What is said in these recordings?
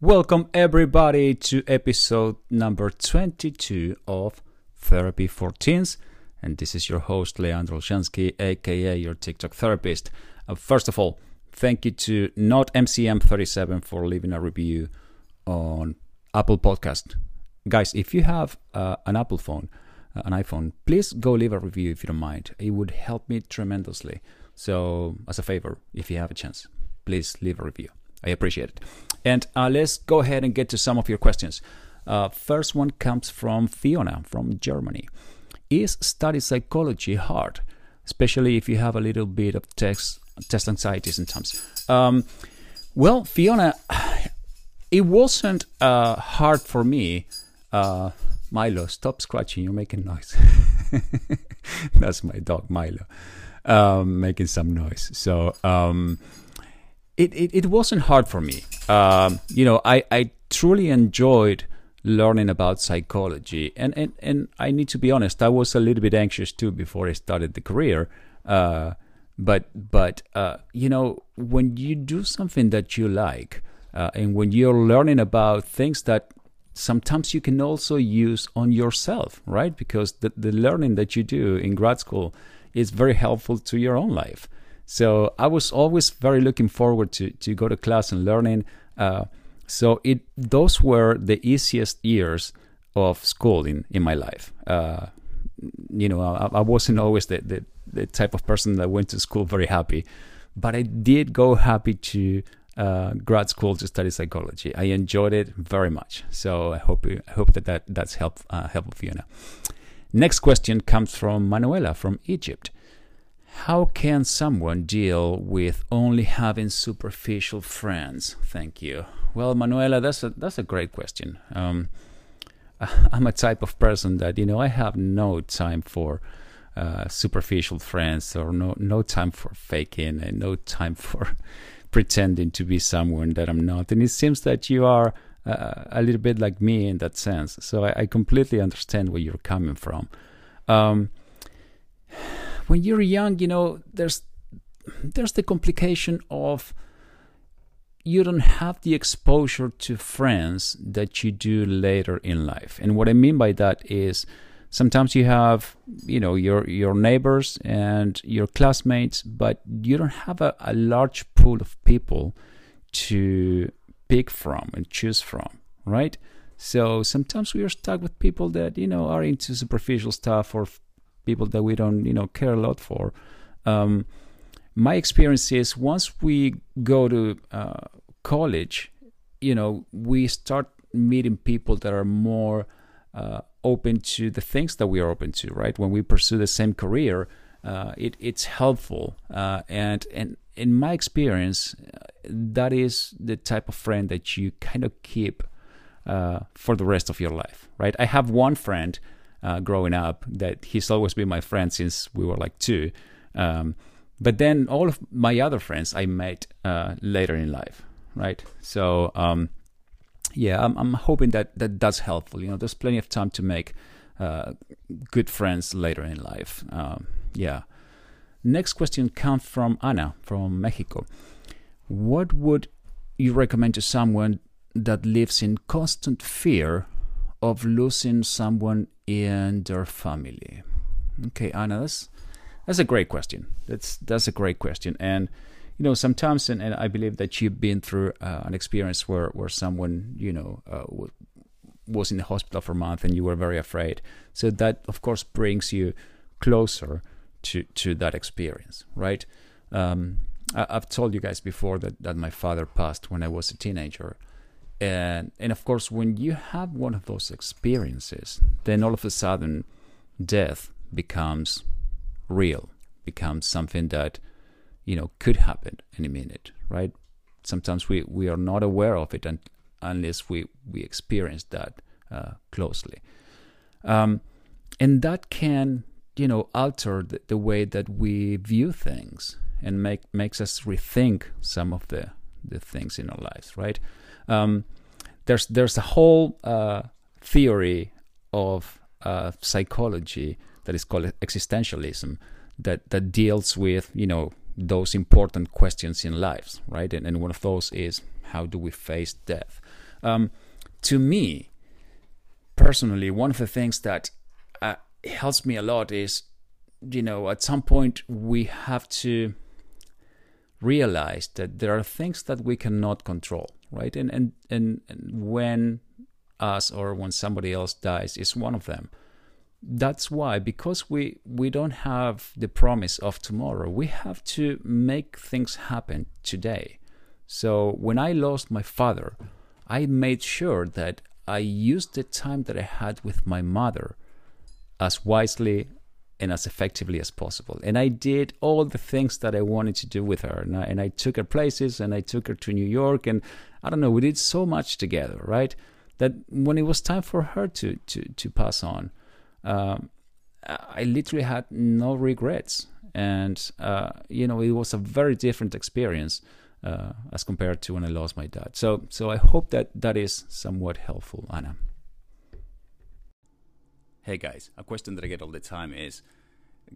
Welcome everybody to episode number 22 of Therapy for Teens, and this is your host Leandro Lashansky, aka your TikTok therapist. First of all, thank you to NotMCM37 for leaving a review on Apple Podcast. Guys, if you have an Apple phone, an iPhone, please go leave a review if you don't mind. It would help me tremendously. So as a favor, if you have a chance, please leave a review. I appreciate it. And let's go ahead and get to some of your questions. First one comes from Fiona from Germany. Is study psychology hard, especially if you have a little bit of test anxiety sometimes? Well, Fiona, it wasn't hard for me. Milo, stop scratching. You're making noise. That's my dog, Milo, making some noise. So... It wasn't hard for me. I truly enjoyed learning about psychology. And I need to be honest, I was a little bit anxious too before I started the career. But when you do something that you like, and when you're learning about things that sometimes you can also use on yourself, right? Because the learning that you do in grad school is very helpful to your own life. So I was always very looking forward to go to class and learning. So those were the easiest years of school in my life. I wasn't always the type of person that went to school very happy, but I did go happy to grad school to study psychology. I enjoyed it very much. So I hope that's helpful, Fiona. Next question comes from Manuela from Egypt. How can someone deal with only having superficial friends? Thank you. Well, Manuela, that's a great question. I'm a type of person that, I have no time for superficial friends, or no time for faking, and no time for pretending to be someone that I'm not. And it seems that you are a little bit like me in that sense. So I completely understand where you're coming from. When you're young, there's the complication of you don't have the exposure to friends that you do later in life. And what I mean by that is sometimes you have, your neighbors and your classmates, but you don't have a large pool of people to pick from and choose from, right? So sometimes we are stuck with people that, are into superficial stuff, or people that we don't, care a lot for. My experience is once we go to college, we start meeting people that are more open to the things that we are open to, right? When we pursue the same career, it's helpful. And in my experience, that is the type of friend that you kind of keep for the rest of your life, right? I have one friend growing up that he's always been my friend since we were like two. But then all of my other friends I met later in life, right? So I'm hoping that that's helpful. There's plenty of time to make good friends later in life. Next question comes from Ana from Mexico. What would you recommend to someone that lives in constant fear of losing someone in their family? Okay, Anna, that's a great question. That's a great question. And sometimes, and I believe that you've been through an experience where someone was in the hospital for a month, and you were very afraid. So that, of course, brings you closer to that experience, right? I've told you guys before that my father passed when I was a teenager. And of course, when you have one of those experiences, then all of a sudden death becomes real, becomes something that, could happen any minute, right? Sometimes we are not aware of it unless we experience that closely. And that can, alter the way that we view things and makes us rethink some of the things in our lives, right? There's a whole theory of psychology that is called existentialism that deals with those important questions in lives, right? And one of those is, how do we face death? To me, personally, one of the things that helps me a lot is, you know, at some point we have to realize that there are things that we cannot control, right? And when us or when somebody else dies is one of them. That's why, because we don't have the promise of tomorrow, we have to make things happen today. So when I lost my father, I made sure that I used the time that I had with my mother as wisely and as effectively as possible. And I did all the things that I wanted to do with her. And I took her places, and I took her to New York. And I don't know, we did so much together, right? That when it was time for her to pass on, I literally had no regrets. And, you know, it was a very different experience as compared to when I lost my dad. So I hope that that is somewhat helpful, Anna. Hey guys, a question that I get all the time is,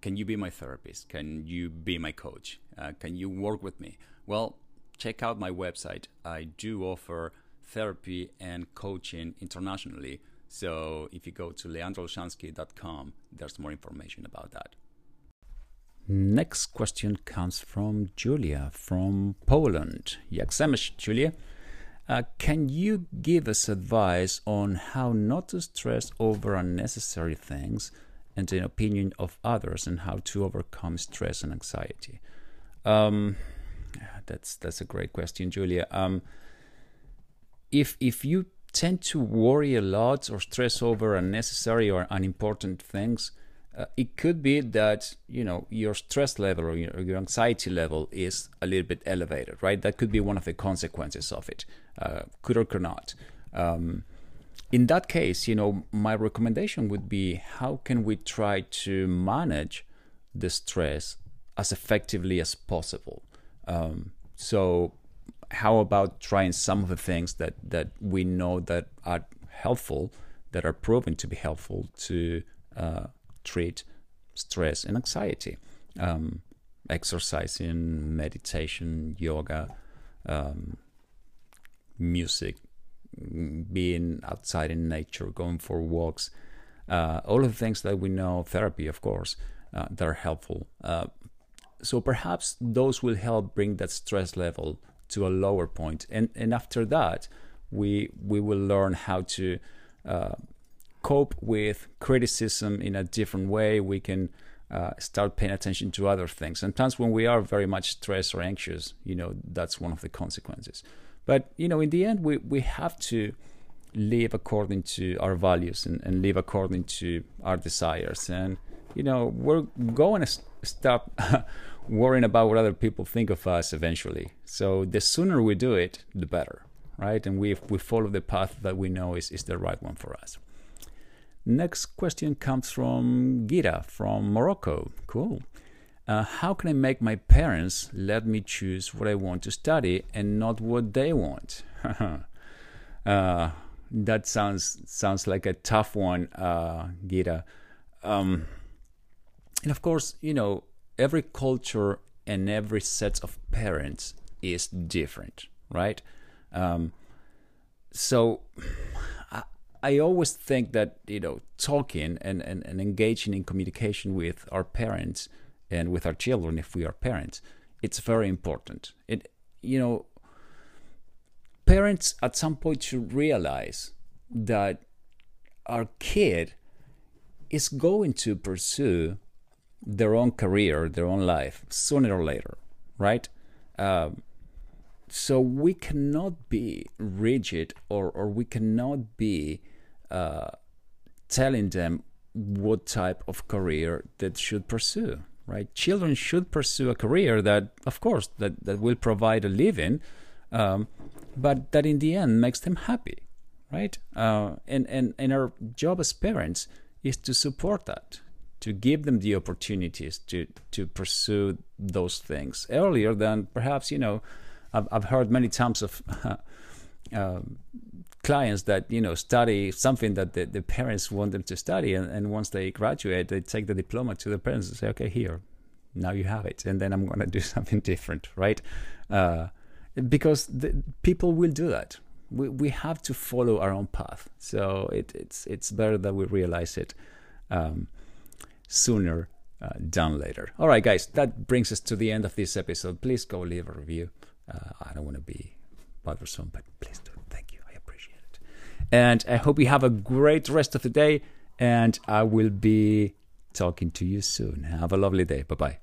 can you be my therapist? Can you be my coach? Can you work with me? Well, check out my website. I do offer therapy and coaching internationally. So if you go to leandrolszanski.com, there's more information about that. Next question comes from Julia from Poland. Jak samiesz, Julia? Can you give us advice on how not to stress over unnecessary things and the opinion of others, and how to overcome stress and anxiety? That's a great question, Julia. If you tend to worry a lot or stress over unnecessary or unimportant things, it could be that, you know, your stress level or your anxiety level is a little bit elevated, right? That could be one of the consequences of it, could or could not. In that case, you know, my recommendation would be, how can we try to manage the stress as effectively as possible? So how about trying some of the things that we know that are helpful, that are proven to be helpful to treat stress and anxiety? Exercising, meditation, yoga, music, being outside in nature, going for walks, all of the things that we know, therapy, of course, that are helpful. So perhaps those will help bring that stress level to a lower point. And after that, we will learn how to cope with criticism in a different way. We can start paying attention to other things. Sometimes when we are very much stressed or anxious, you know, that's one of the consequences. But, you know, in the end, we have to live according to our values and live according to our desires. And, you know, we're going to stop worrying about what other people think of us eventually. So the sooner we do it, the better, right? And we follow the path that we know is the right one for us. Next question comes from Gira from Morocco. Cool. How can I make my parents let me choose what I want to study and not what they want? That sounds like a tough one, Gira. And of course, you know, every culture and every set of parents is different, right? So I always think that, you know, talking and engaging in communication with our parents and with our children, if we are parents, it's very important. It, you know, parents at some point should realize that our kid is going to pursue their own career, their own life, sooner or later, right? So we cannot be rigid or we cannot be telling them what type of career that should pursue, right? Children should pursue a career that, of course, that will provide a living, but that in the end makes them happy, right? And our job as parents is to support that, to give them the opportunities to pursue those things earlier than perhaps, you know, I've heard many times of clients that, you know, study something that the parents want them to study, and once they graduate, they take the diploma to their parents and say, okay, here, now you have it, and then I'm going to do something different, right? Because people will do that. we have to follow our own path. So it's better that we realize it sooner than later. All right, guys, that brings us to the end of this episode. Please go leave a review. I don't want to be bothersome, but please do. Thank you. I appreciate it. And I hope you have a great rest of the day, and I will be talking to you soon. Have a lovely day. Bye-bye.